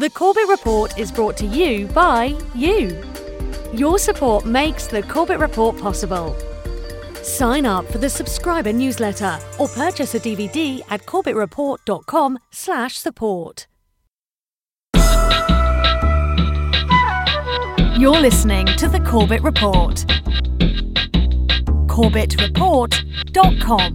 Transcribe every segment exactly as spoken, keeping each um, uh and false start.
The Corbett Report is brought to you by you. Your support makes The Corbett Report possible. Sign up for the subscriber newsletter or purchase a D V D at corbett report dot com slash support. You're listening to The Corbett Report. corbett report dot com.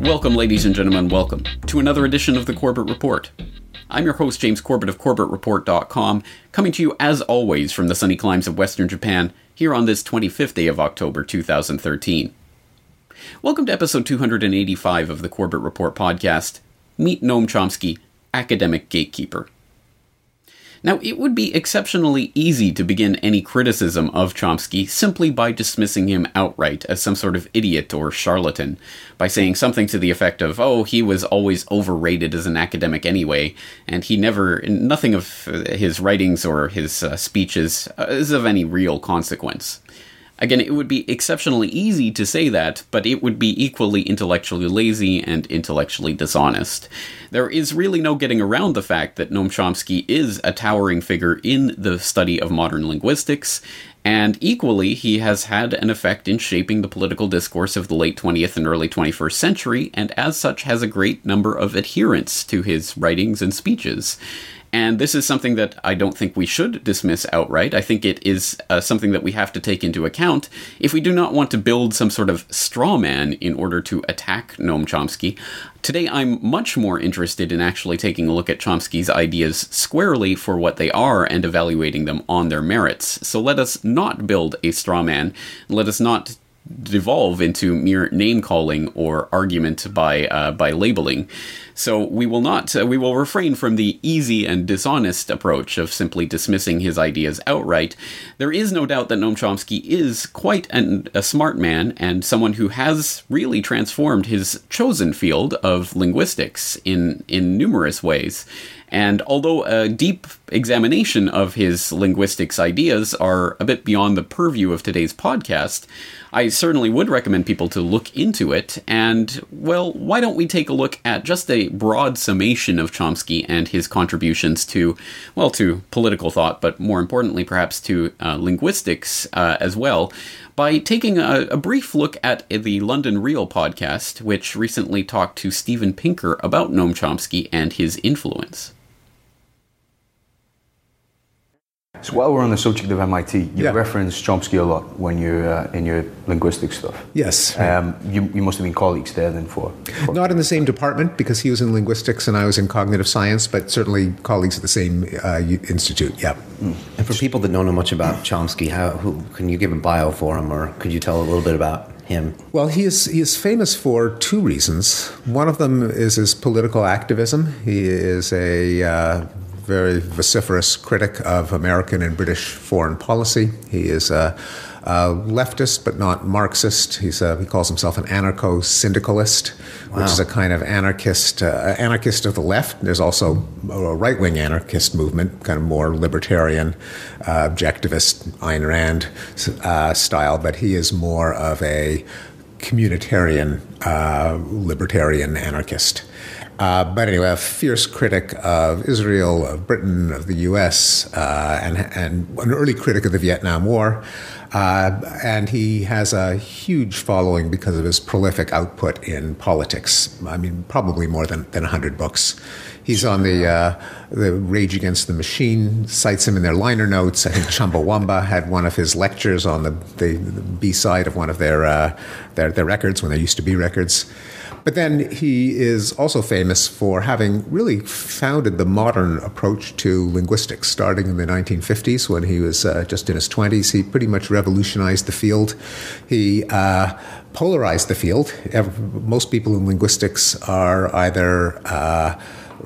Welcome, ladies and gentlemen, welcome to another edition of the Corbett Report. I'm your host, James Corbett of corbett report dot com, coming to you, as always, from the sunny climes of western Japan, here on this twenty-fifth day of October two thousand thirteen. Welcome to episode two hundred eighty-five of the Corbett Report podcast. Meet Noam Chomsky, academic gatekeeper. Now, it would be exceptionally easy to begin any criticism of Chomsky simply by dismissing him outright as some sort of idiot or charlatan, by saying something to the effect of, oh, he was always overrated as an academic anyway, and he never, nothing of his writings or his uh, speeches is of any real consequence. Again, it would be exceptionally easy to say that, but it would be equally intellectually lazy and intellectually dishonest. There is really no getting around the fact that Noam Chomsky is a towering figure in the study of modern linguistics, and equally he has had an effect in shaping the political discourse of the late twentieth and early twenty-first century, and as such has a great number of adherents to his writings and speeches. And this is something that I don't think we should dismiss outright. I think it is uh, something that we have to take into account if we do not want to build some sort of straw man in order to attack Noam Chomsky. Today, I'm much more interested in actually taking a look at Chomsky's ideas squarely for what they are and evaluating them on their merits. So let us not build a straw man. Let us not devolve into mere name-calling or argument by uh, by labeling. So we will not, uh, we will refrain from the easy and dishonest approach of simply dismissing his ideas outright. There is no doubt that Noam Chomsky is quite an, a smart man and someone who has really transformed his chosen field of linguistics in, in numerous ways. And although a deep examination of his linguistics ideas are a bit beyond the purview of today's podcast, I certainly would recommend people to look into it. And, well, why don't we take a look at just a broad summation of Chomsky and his contributions to, well, to political thought, but more importantly, perhaps to uh, linguistics uh, as well, by taking a, a brief look at the London Real podcast, which recently talked to Steven Pinker about Noam Chomsky and his influence. So while we're on the subject of M I T, you yeah. reference Chomsky a lot when you're uh, in your linguistics stuff. Yes. Um, you, you must have been colleagues there then for, for... Not in the same department, because he was in linguistics and I was in cognitive science, but certainly colleagues at the same uh, institute, yeah. Mm. And for people that don't know much about Chomsky, how who, can you give a bio for him, or could you tell a little bit about him? Well, he is he is famous for two reasons. One of them is his political activism. He is a... Uh, very vociferous critic of American and British foreign policy. He is a, a leftist, but not Marxist. He's a, he calls himself an anarcho-syndicalist, wow. which is a kind of anarchist, uh, anarchist of the left. There's also a right-wing anarchist movement, kind of more libertarian, uh, objectivist, Ayn Rand uh, style, but he is more of a communitarian, uh, libertarian anarchist. Uh, but anyway, a fierce critic of Israel, of Britain, of the U S, uh, and, and an early critic of the Vietnam War. Uh, and he has a huge following because of his prolific output in politics. I mean, probably more than, than one hundred books. He's on the uh, the Rage Against the Machine, cites him in their liner notes. I think Chumbawamba had one of his lectures on the, the, the B-side of one of their, uh, their their records, when there used to be records. But then he is also famous for having really founded the modern approach to linguistics, starting in the nineteen fifties when he was uh, just in his twenties. He pretty much revolutionized the field. He uh, polarized the field. Most people in linguistics are either... Uh,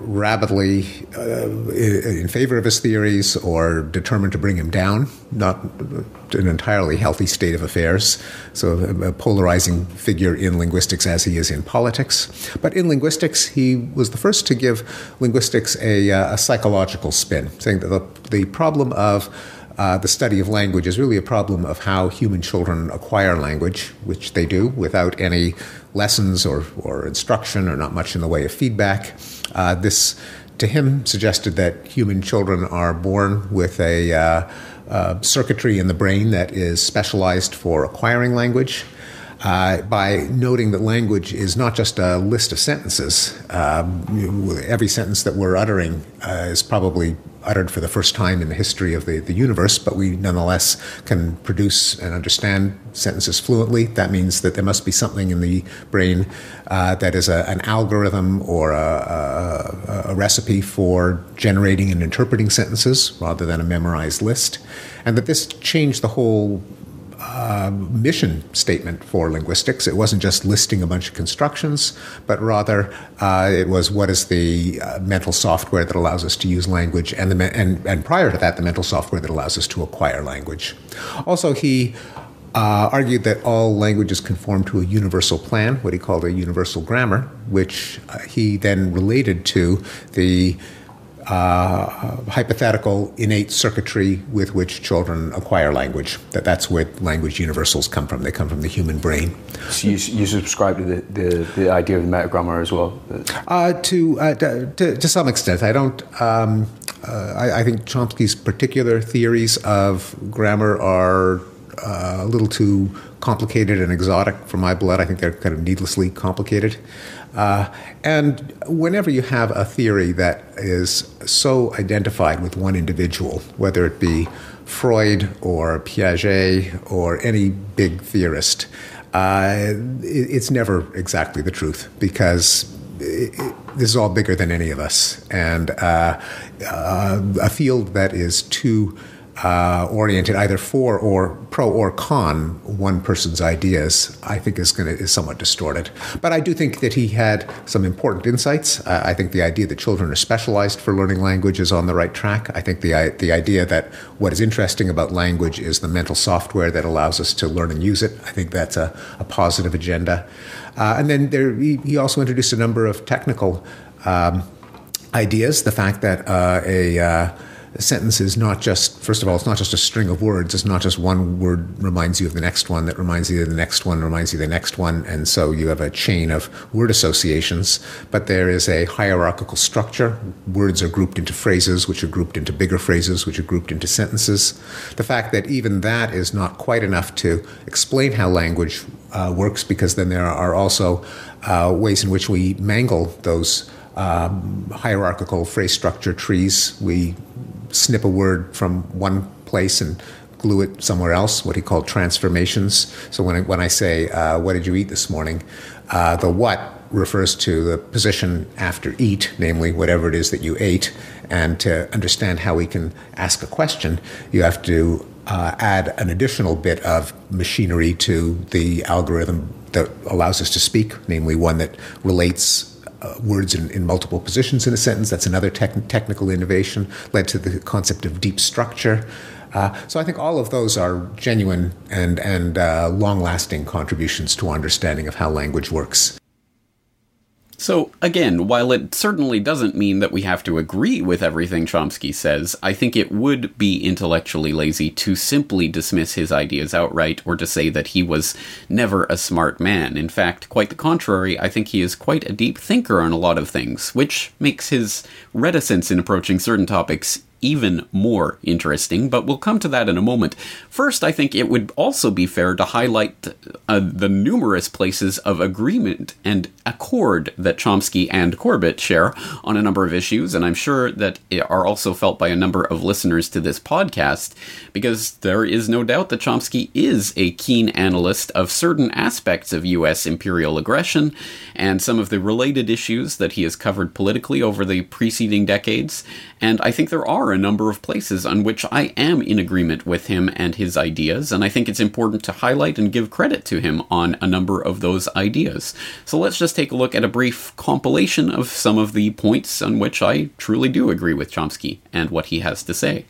rabidly uh, in favor of his theories or determined to bring him down, not an entirely healthy state of affairs. So a polarizing figure in linguistics as he is in politics. But in linguistics, he was the first to give linguistics a, a psychological spin, saying that the, the problem of Uh, the study of language is really a problem of how human children acquire language, which they do without any lessons or, or instruction or not much in the way of feedback. Uh, this, to him, suggested that human children are born with a uh, uh, circuitry in the brain that is specialized for acquiring language. Uh, by noting that language is not just a list of sentences. Um, every sentence that we're uttering uh, is probably uttered for the first time in the history of the, the universe, but we nonetheless can produce and understand sentences fluently. That means that there must be something in the brain uh, that is a, an algorithm or a, a, a recipe for generating and interpreting sentences rather than a memorized list, and that this changed the whole Uh, mission statement for linguistics. It wasn't just listing a bunch of constructions, but rather uh, it was what is the uh, mental software that allows us to use language, and, the, and, and prior to that, the mental software that allows us to acquire language. Also, he uh, argued that all languages conform to a universal plan, what he called a universal grammar, which uh, he then related to the Uh, hypothetical innate circuitry with which children acquire language. That that's where language universals come from. They come from the human brain. So you, you subscribe to the, the, the idea of the metagrammar as well? Uh, to, uh, to, to some extent. I don't... Um, uh, I, I think Chomsky's particular theories of grammar are uh, a little too complicated and exotic for my blood. I think they're kind of needlessly complicated. Uh, and whenever you have a theory that is so identified with one individual, whether it be Freud or Piaget or any big theorist, uh, it's never exactly the truth, because it, it, this is all bigger than any of us. And uh, uh, a field that is too Uh, oriented either for or pro or con one person's ideas, I think is going to is somewhat distorted. But I do think that he had some important insights. Uh, I think the idea that children are specialized for learning language is on the right track. I think the the idea that what is interesting about language is the mental software that allows us to learn and use it. I think that's a, a positive agenda. Uh, and then there, he, he also introduced a number of technical um, ideas. The fact that uh, a uh, A sentence is not just, first of all, it's not just a string of words. It's not just one word reminds you of the next one that reminds you of the next one, reminds you of the next one. And so you have a chain of word associations, but there is a hierarchical structure. Words are grouped into phrases, which are grouped into bigger phrases, which are grouped into sentences. The fact that even that is not quite enough to explain how language uh, works, because then there are also uh, ways in which we mangle those um, hierarchical phrase structure trees. We snip a word from one place and glue it somewhere else, what he called transformations. So when I, when I say, uh, what did you eat this morning, uh, the what refers to the position after eat, namely whatever it is that you ate. And to understand how we can ask a question, you have to uh, add an additional bit of machinery to the algorithm that allows us to speak, namely one that relates Uh, words in, in multiple positions in a sentence. That's another tech technical innovation, led to the concept of deep structure. Uh, so I think all of those are genuine and, and uh, long-lasting contributions to our understanding of how language works. So again, while it certainly doesn't mean that we have to agree with everything Chomsky says, I think it would be intellectually lazy to simply dismiss his ideas outright or to say that he was never a smart man. In fact, quite the contrary, I think he is quite a deep thinker on a lot of things, which makes his reticence in approaching certain topics even more interesting, but we'll come to that in a moment. First, I think it would also be fair to highlight uh, the numerous places of agreement and accord that Chomsky and Corbett share on a number of issues, and I'm sure that are also felt by a number of listeners to this podcast, because there is no doubt that Chomsky is a keen analyst of certain aspects of U S imperial aggression and some of the related issues that he has covered politically over the preceding decades, and I think there are a number of places on which I am in agreement with him and his ideas, and I think it's important to highlight and give credit to him on a number of those ideas. So let's just take a look at a brief compilation of some of the points on which I truly do agree with Chomsky and what he has to say.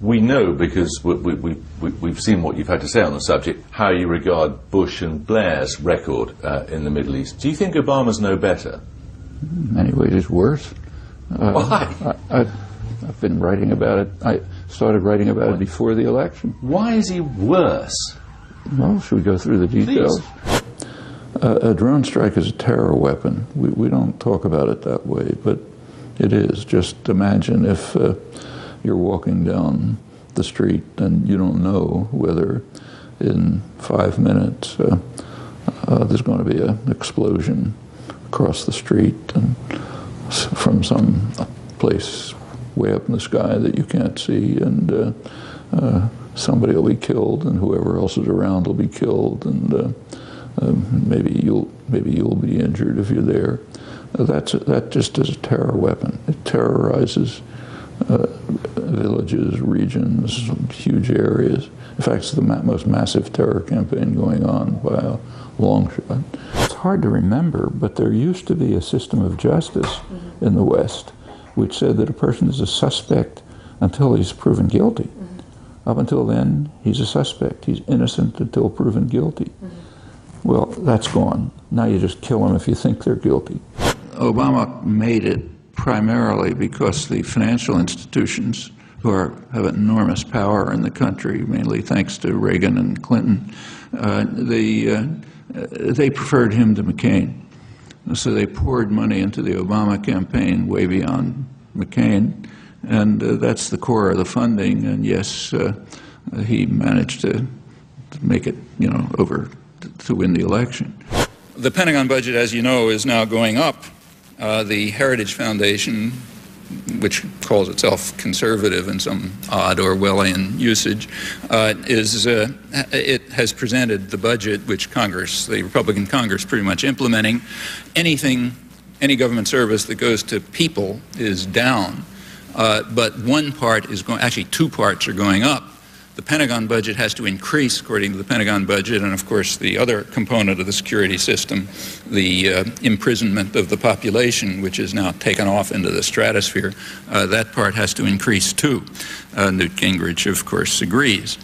We know, because we, we, we, we've seen what you've had to say on the subject, how you regard Bush and Blair's record uh, in the Middle East. Do you think Obama's no better? In many ways, it's worse. Uh, Why? I, I, I've been writing about it. I started writing about it before the election. Why is he worse? Well, should we go through the details? Uh, a drone strike is a terror weapon. We, we don't talk about it that way, but it is. Just imagine if uh, you're walking down the street and you don't know whether in five minutes uh, uh, there's going to be an explosion across the street and from some place way up in the sky that you can't see, and uh, uh, somebody will be killed, and whoever else is around will be killed, and uh, um, maybe you'll maybe you'll be injured if you're there. Uh, that's that just is a terror weapon. It terrorizes uh, villages, regions, huge areas. In fact, it's the ma most massive terror campaign going on by a long shot. It's hard to remember, but there used to be a system of justice mm-hmm. in the West which said that a person is a suspect until he's proven guilty. Mm-hmm. Up until then, he's a suspect. He's innocent until proven guilty. Mm-hmm. Well, that's gone. Now you just kill them if you think they're guilty. Obama made it primarily because the financial institutions, who are, have enormous power in the country, mainly thanks to Reagan and Clinton, uh, they, uh, they preferred him to McCain. So they poured money into the Obama campaign way beyond McCain, and uh, that's the core of the funding. And yes, uh, he managed to, to make it, you know, over to, to win the election. The Pentagon budget, as you know, is now going up. Uh, the Heritage Foundation, which calls itself conservative in some odd Orwellian usage, uh, is uh, it has presented the budget, which Congress, the Republican Congress, pretty much implementing. Anything, any government service that goes to people is down, uh, but one part is going. Actually, two parts are going up. The Pentagon budget has to increase according to the Pentagon budget, and of course the other component of the security system, the uh, imprisonment of the population, which is now taken off into the stratosphere, uh, that part has to increase too. Uh, Newt Gingrich, of course, agrees.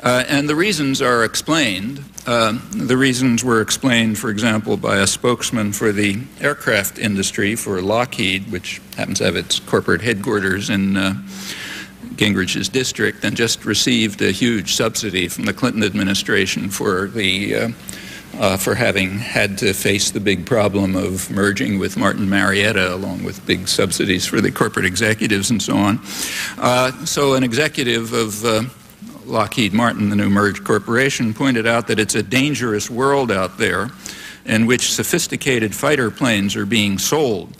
Uh, and the reasons are explained. Uh, the reasons were explained, for example, by a spokesman for the aircraft industry, for Lockheed, which happens to have its corporate headquarters in uh, Gingrich's district, and just received a huge subsidy from the Clinton administration for the uh, uh, for having had to face the big problem of merging with Martin Marietta, along with big subsidies for the corporate executives and so on. Uh, so an executive of uh, Lockheed Martin, the new merged corporation, pointed out that it's a dangerous world out there in which sophisticated fighter planes are being sold.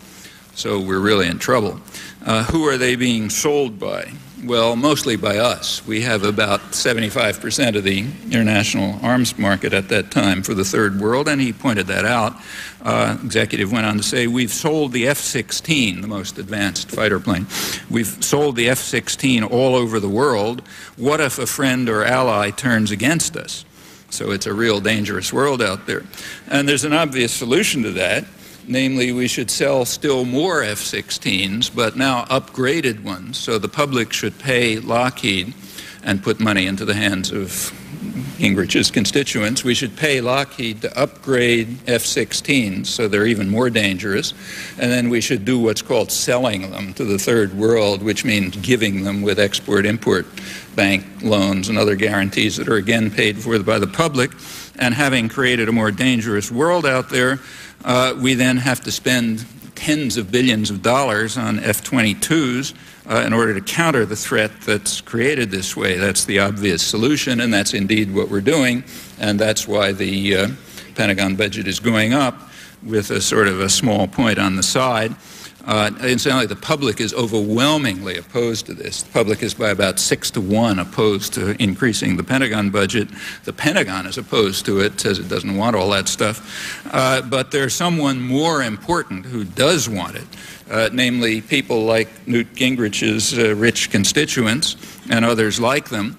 So we're really in trouble. Uh, who are they being sold by? Well, mostly by us. We have about seventy-five percent of the international arms market at that time for the third world, and he pointed that out. Uh, executive went on to say, we've sold the F sixteen, the most advanced fighter plane. We've sold the F sixteen all over the world. What if a friend or ally turns against us? So it's a real dangerous world out there. And there's an obvious solution to that. Namely, we should sell still more F sixteens, but now upgraded ones, so the public should pay Lockheed and put money into the hands of Gingrich's constituents. We should pay Lockheed to upgrade F sixteens so they're even more dangerous, and then we should do what's called selling them to the third world, which means giving them with export-import bank loans and other guarantees that are again paid for by the public. And having created a more dangerous world out there, Uh, we then have to spend tens of billions of dollars on F twenty-twos uh, in order to counter the threat that's created this way. That's the obvious solution, and that's indeed what we're doing, and that's why the uh, Pentagon budget is going up with a sort of a small point on the side. Uh, incidentally, the public is overwhelmingly opposed to this. The public is by about six to one opposed to increasing the Pentagon budget. The Pentagon is opposed to it, says it doesn't want all that stuff. Uh, but there's someone more important who does want it, uh, namely people like Newt Gingrich's uh, rich constituents and others like them,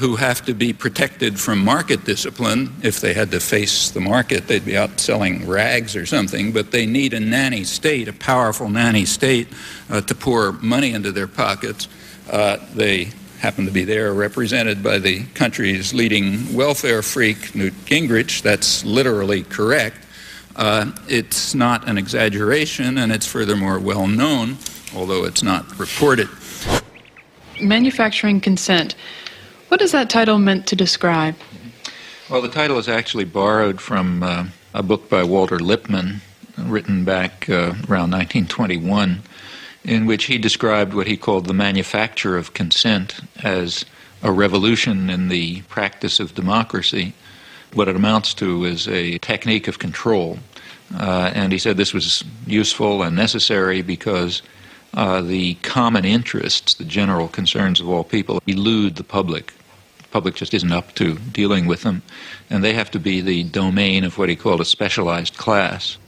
who have to be protected from market discipline. If they had to face the market, they'd be out selling rags or something, but they need a nanny state, a powerful nanny state, uh, to pour money into their pockets. Uh, they happen to be there represented by the country's leading welfare freak, Newt Gingrich. That's literally correct. Uh, it's not an exaggeration, and it's furthermore well known, although it's not reported. Manufacturing Consent. What is that title meant to describe? Well, the title is actually borrowed from uh, a book by Walter Lippmann, written back uh, around nineteen twenty-one, in which he described what he called the manufacture of consent as a revolution in the practice of democracy. What it amounts to is a technique of control. Uh, and he said this was useful and necessary because uh, the common interests, the general concerns of all people, elude the public. The public just isn't up to dealing with them. And they have to be the domain of what he called a specialized class.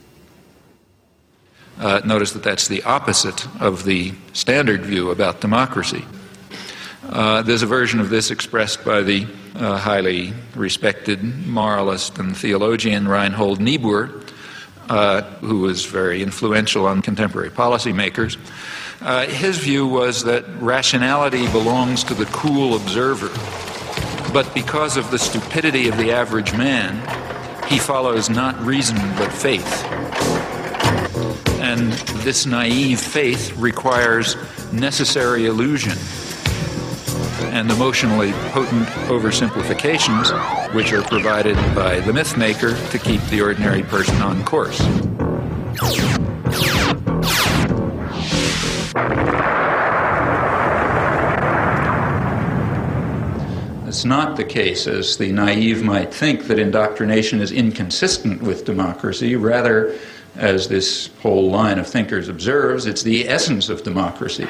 Uh, notice that that's the opposite of the standard view about democracy. Uh, there's a version of this expressed by the uh, highly respected moralist and theologian Reinhold Niebuhr, Uh, who was very influential on contemporary policymakers. Uh, his view was that rationality belongs to the cool observer, but because of the stupidity of the average man, he follows not reason but faith. And this naive faith requires necessary illusion and emotionally potent oversimplifications, which are provided by the myth maker to keep the ordinary person on course. It's not the case, as the naive might think, that indoctrination is inconsistent with democracy. Rather, as this whole line of thinkers observes, it's the essence of democracy.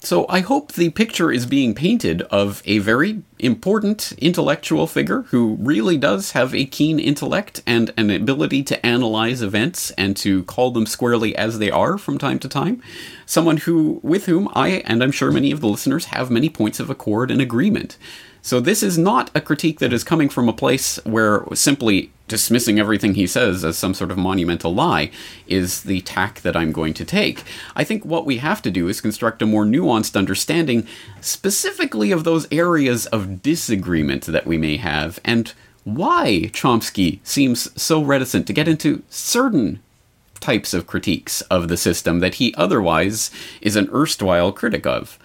So I hope the picture is being painted of a very important intellectual figure who really does have a keen intellect and an ability to analyze events and to call them squarely as they are from time to time. Someone who, with whom I, and I'm sure many of the listeners, have many points of accord and agreement. So this is not a critique that is coming from a place where simply dismissing everything he says as some sort of monumental lie is the tack that I'm going to take. I think what we have to do is construct a more nuanced understanding specifically of those areas of disagreement that we may have and why Chomsky seems so reticent to get into certain types of critiques of the system that he otherwise is an erstwhile critic of.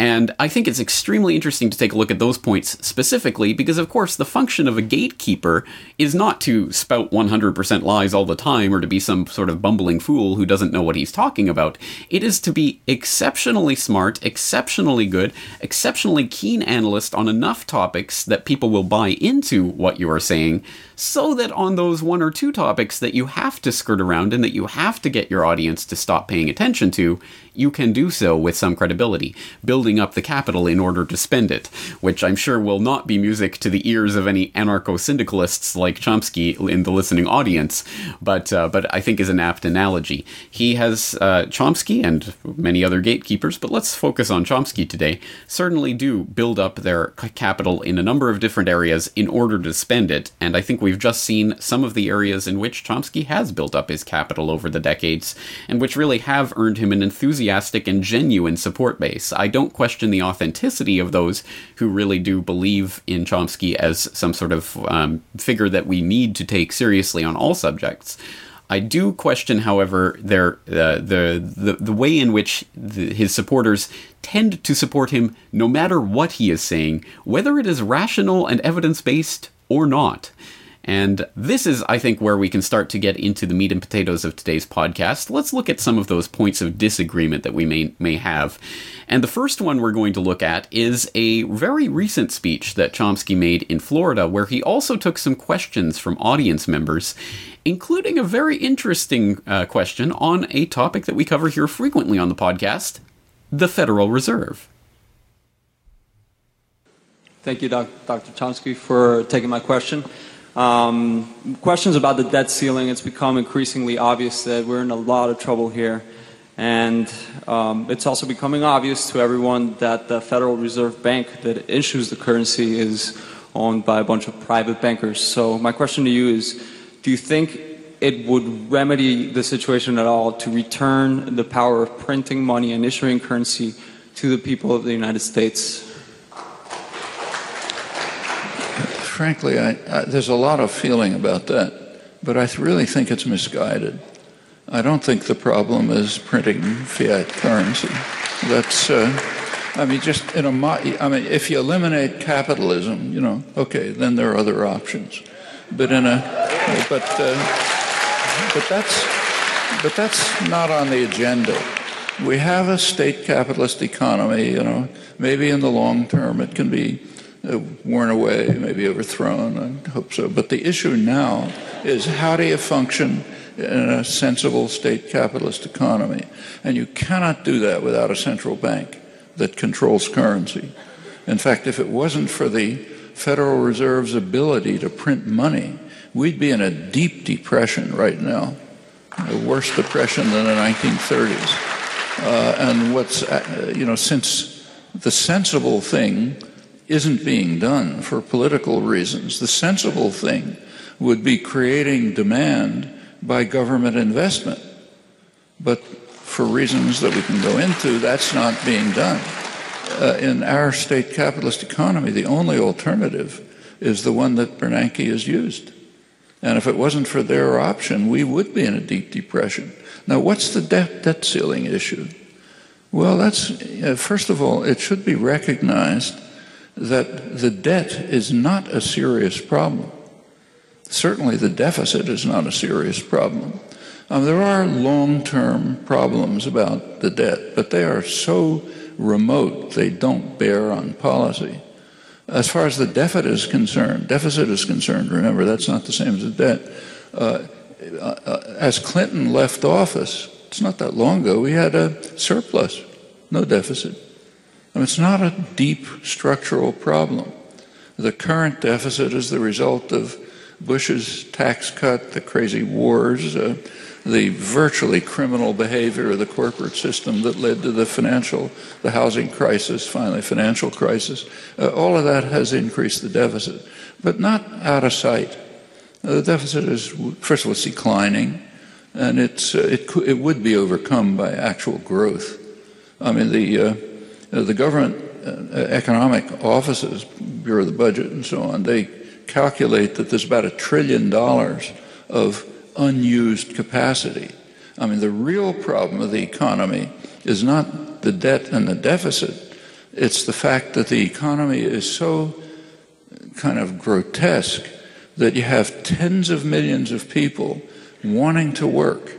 And I think it's extremely interesting to take a look at those points specifically because, of course, the function of a gatekeeper is not to spout one hundred percent lies all the time or to be some sort of bumbling fool who doesn't know what he's talking about. It is to be exceptionally smart, exceptionally good, exceptionally keen analyst on enough topics that people will buy into what you are saying so that on those one or two topics that you have to skirt around and that you have to get your audience to stop paying attention to, you can do so with some credibility, building up the capital in order to spend it, which I'm sure will not be music to the ears of any anarcho-syndicalists like Chomsky in the listening audience, but uh, but I think is an apt analogy. He has, uh, Chomsky and many other gatekeepers, but let's focus on Chomsky today, certainly do build up their capital in a number of different areas in order to spend it, and I think we've just seen some of the areas in which Chomsky has built up his capital over the decades, and which really have earned him an enthusiasm and genuine support base. I don't question the authenticity of those who really do believe in Chomsky as some sort of um, figure that we need to take seriously on all subjects. I do question, however, their, uh, the, the the way in which the, his supporters tend to support him no matter what he is saying, whether it is rational and evidence-based or not. And this is, I think, where we can start to get into the meat and potatoes of today's podcast. Let's look at some of those points of disagreement that we may may have. And the first one we're going to look at is a very recent speech that Chomsky made in Florida, where he also took some questions from audience members, including a very interesting uh, question on a topic that we cover here frequently on the podcast, the Federal Reserve. Thank you, Doctor Chomsky, for taking my question. Um, questions about the debt ceiling. It's become increasingly obvious that we're in a lot of trouble here. And um, it's also becoming obvious to everyone that the Federal Reserve Bank that issues the currency is owned by a bunch of private bankers. So my question to you is, do you think it would remedy the situation at all to return the power of printing money and issuing currency to the people of the United States? Frankly, I, I, there's a lot of feeling about that, but I th- really think it's misguided. I don't think the problem is printing fiat currency. That's uh, I mean, just in a, I mean, if you eliminate capitalism, you know, okay, then there are other options. But in a, but, uh, but that's, but that's not on the agenda. We have a state capitalist economy, you know, maybe in the long term it can be uh, worn away, maybe overthrown, I hope so. But the issue now is how do you function in a sensible state capitalist economy? And you cannot do that without a central bank that controls currency. In fact, if it wasn't for the Federal Reserve's ability to print money, we'd be in a deep depression right now, a worse depression than the nineteen thirties. Uh, and what's, uh, you know, since the sensible thing isn't being done for political reasons, the sensible thing would be creating demand by government investment. But for reasons that we can go into, that's not being done. Uh, in our state capitalist economy, the only alternative is the one that Bernanke has used. And if it wasn't for their option, we would be in a deep depression. Now, what's the debt, debt ceiling issue? Well, that's, uh, first of all, it should be recognized that the debt is not a serious problem. Certainly the deficit is not a serious problem. Um, there are long-term problems about the debt, but they are so remote they don't bear on policy. As far as the deficit is concerned, deficit is concerned, remember, that's not the same as the debt. Uh, uh, as Clinton left office, it's not that long ago, we had a surplus, no deficit. I mean, it's not a deep structural problem. The current deficit is the result of Bush's tax cut, the crazy wars, uh, the virtually criminal behavior of the corporate system that led to the financial, the housing crisis, finally financial crisis. Uh, all of that has increased the deficit, but not out of sight. Uh, the deficit is, first of all, it's declining, and it's, uh, it, it would be overcome by actual growth. I mean, the, uh, the government uh, economic offices, Bureau of the Budget and so on, they calculate that there's about a trillion dollars of unused capacity. I mean, the real problem of the economy is not the debt and the deficit. It's the fact that the economy is so kind of grotesque that you have tens of millions of people wanting to work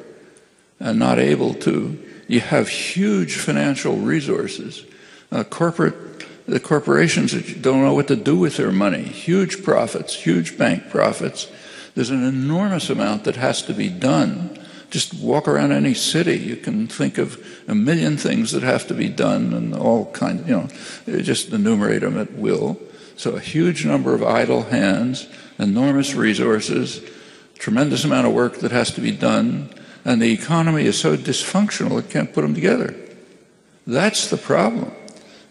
and not able to. You have huge financial resources. Uh, corporate The corporations don't know what to do with their money. Huge profits, huge bank profits. There's an enormous amount that has to be done. Just walk around any city, you can think of a million things that have to be done and all kinds, you know, just enumerate them at will. So a huge number of idle hands, enormous resources, tremendous amount of work that has to be done, and the economy is so dysfunctional it can't put them together. That's the problem.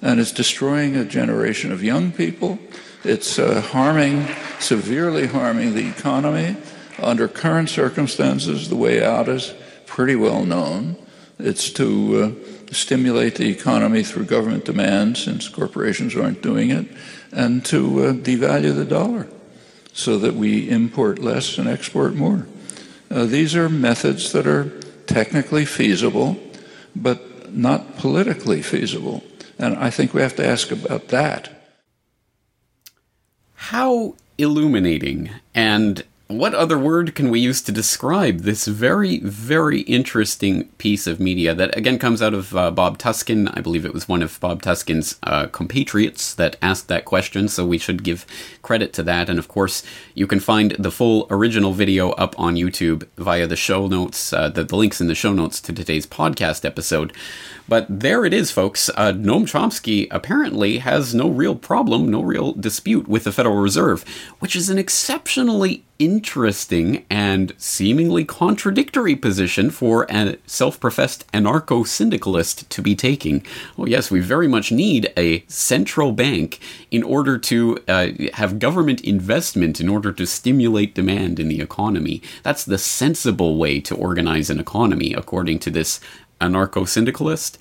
And it's destroying a generation of young people. It's uh, harming, severely harming the economy. Under current circumstances, the way out is pretty well known. It's to uh, stimulate the economy through government demand, since corporations aren't doing it, and to uh, devalue the dollar so that we import less and export more. Uh, these are methods that are technically feasible, but not politically feasible. And I think we have to ask about that. How illuminating, and what other word can we use to describe this very, very interesting piece of media that, again, comes out of uh, Bob Tuskin. I believe it was one of Bob Tuskin's uh, compatriots that asked that question, so we should give credit to that. And, of course, you can find the full original video up on YouTube via the show notes, uh, the, the links in the show notes to today's podcast episode. But there it is, folks. Uh, Noam Chomsky apparently has no real problem, no real dispute with the Federal Reserve, which is an exceptionally interesting and seemingly contradictory position for a self-professed anarcho-syndicalist to be taking. Oh yes, we very much need a central bank in order to uh, have government investment in order to stimulate demand in the economy. That's the sensible way to organize an economy, according to this anarcho-syndicalist.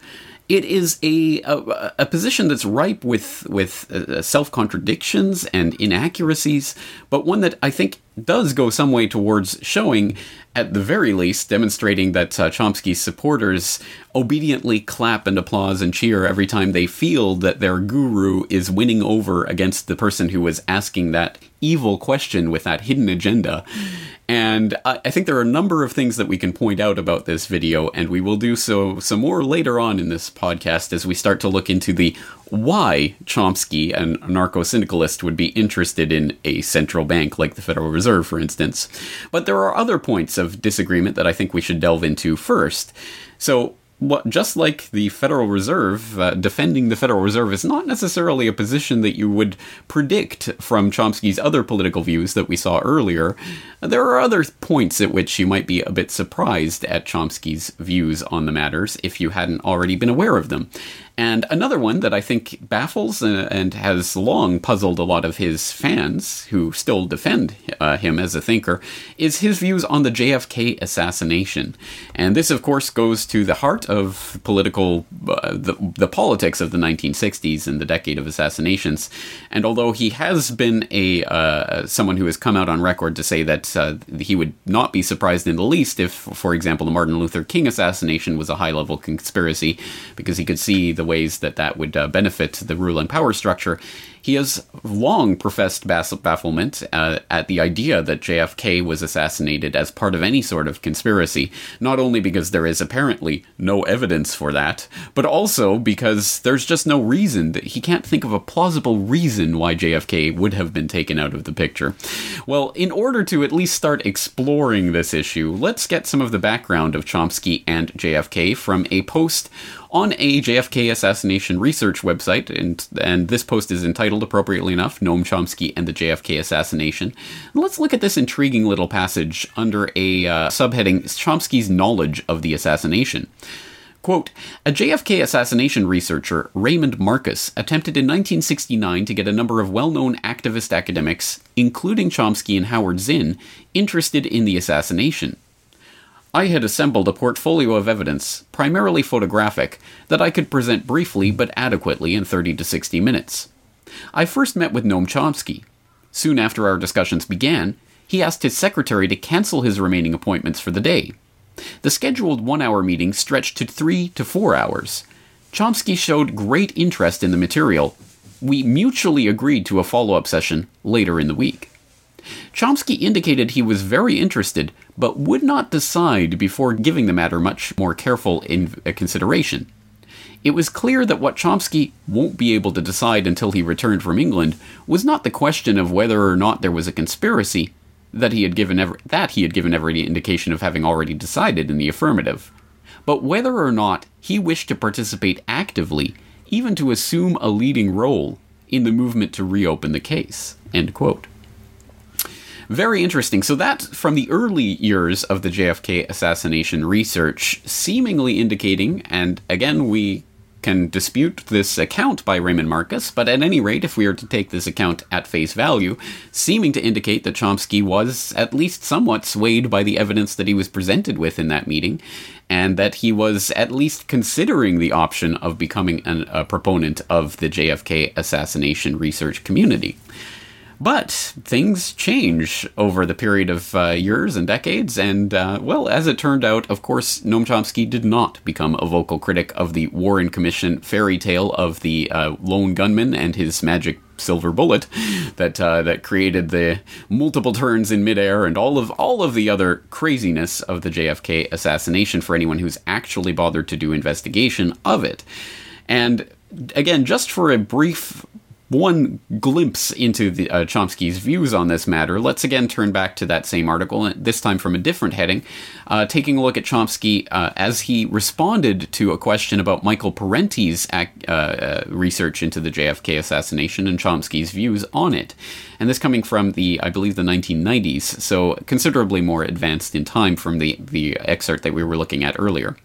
it is a a, a position that's ripe with with uh, self-contradictions and inaccuracies, but one that I think does go some way towards showing, at the very least, demonstrating that uh, Chomsky's supporters obediently clap and applause and cheer every time they feel that their guru is winning over against the person who was asking that evil question with that hidden agenda. And I, I think there are a number of things that we can point out about this video, and we will do so some more later on in this podcast as we start to look into the why Chomsky, an anarcho-syndicalist, would be interested in a central bank like the Federal Reserve, for instance. But there are other points of disagreement that I think we should delve into first. So, what, just like the Federal Reserve, uh, defending the Federal Reserve is not necessarily a position that you would predict from Chomsky's other political views that we saw earlier. There are other points at which you might be a bit surprised at Chomsky's views on the matters if you hadn't already been aware of them. And another one that I think baffles and has long puzzled a lot of his fans, who still defend uh, him as a thinker, is his views on the J F K assassination. And this, of course, goes to the heart of political, uh, the, the politics of the nineteen sixties and the decade of assassinations. And although he has been a uh, someone who has come out on record to say that uh, he would not be surprised in the least if, for example, the Martin Luther King assassination was a high-level conspiracy, because he could see the ways that that would uh, benefit the rule and power structure, he has long professed bafflement uh, at the idea that J F K was assassinated as part of any sort of conspiracy, not only because there is apparently no evidence for that, but also because there's just no reason that he can't think of a plausible reason why J F K would have been taken out of the picture. Well, in order to at least start exploring this issue, let's get some of the background of Chomsky and J F K from a post on a J F K assassination research website, and, and this post is entitled, appropriately enough, Noam Chomsky and the J F K Assassination. And let's look at this intriguing little passage under a uh, subheading, Chomsky's Knowledge of the Assassination. Quote, a J F K assassination researcher, Raymond Marcus, attempted in nineteen sixty-nine to get a number of well-known activist academics, including Chomsky and Howard Zinn, interested in the assassination. I had assembled a portfolio of evidence, primarily photographic, that I could present briefly but adequately in thirty to sixty minutes. I first met with Noam Chomsky. Soon after our discussions began, he asked his secretary to cancel his remaining appointments for the day. The scheduled one-hour meeting stretched to three to four hours. Chomsky showed great interest in the material. We mutually agreed to a follow-up session later in the week. Chomsky indicated he was very interested, but would not decide before giving the matter much more careful in consideration. It was clear that what Chomsky won't be able to decide until he returned from England was not the question of whether or not there was a conspiracy, that he had given every, that he had given every indication of having already decided in the affirmative, but whether or not he wished to participate actively, even to assume a leading role, in the movement to reopen the case. End quote. Very interesting. So that, from the early years of the J F K assassination research, seemingly indicating, and again, we can dispute this account by Raymond Marcus, but at any rate, if we are to take this account at face value, seeming to indicate that Chomsky was at least somewhat swayed by the evidence that he was presented with in that meeting, and that he was at least considering the option of becoming an, a proponent of the J F K assassination research community. But things change over the period of uh, years and decades, and, uh, well, as it turned out, of course, Noam Chomsky did not become a vocal critic of the Warren Commission fairy tale of the uh, lone gunman and his magic silver bullet that uh, that created the multiple turns in midair and all of all of the other craziness of the J F K assassination, for anyone who's actually bothered to do investigation of it. And, again, just for a brief one glimpse into the, uh, Chomsky's views on this matter, let's again turn back to that same article, this time from a different heading, uh, taking a look at Chomsky uh, as he responded to a question about Michael Parenti's ac- uh, uh, research into the J F K assassination and Chomsky's views on it. And this coming from, the, I believe, the nineteen nineties, so considerably more advanced in time from the, the excerpt that we were looking at earlier.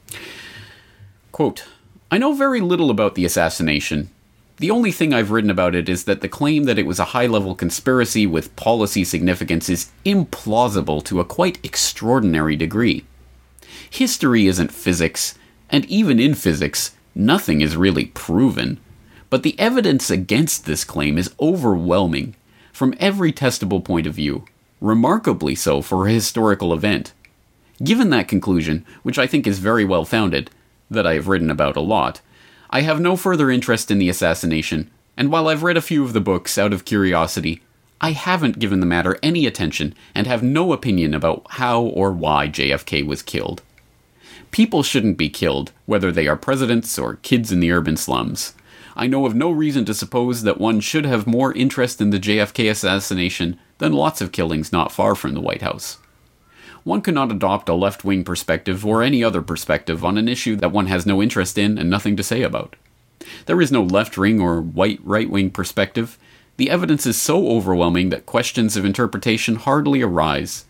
Quote, I know very little about the assassination. The only thing I've written about it is that the claim that it was a high-level conspiracy with policy significance is implausible to a quite extraordinary degree. History isn't physics, and even in physics, Nothing is really proven, but the evidence against this claim is overwhelming from every testable point of view, remarkably so for a historical event. Given that conclusion, which I think is very well founded, that I have written about a lot, I have no further interest in the assassination, and while I've read a few of the books out of curiosity, I haven't given the matter any attention and have no opinion about how or why J F K was killed. People shouldn't be killed, whether they are presidents or kids in the urban slums. I know of no reason to suppose that one should have more interest in the J F K assassination than lots of killings not far from the White House. One cannot adopt a left-wing perspective or any other perspective on an issue that one has no interest in and nothing to say about. There is no left-wing or white right-wing perspective. The evidence is so overwhelming that questions of interpretation hardly arise.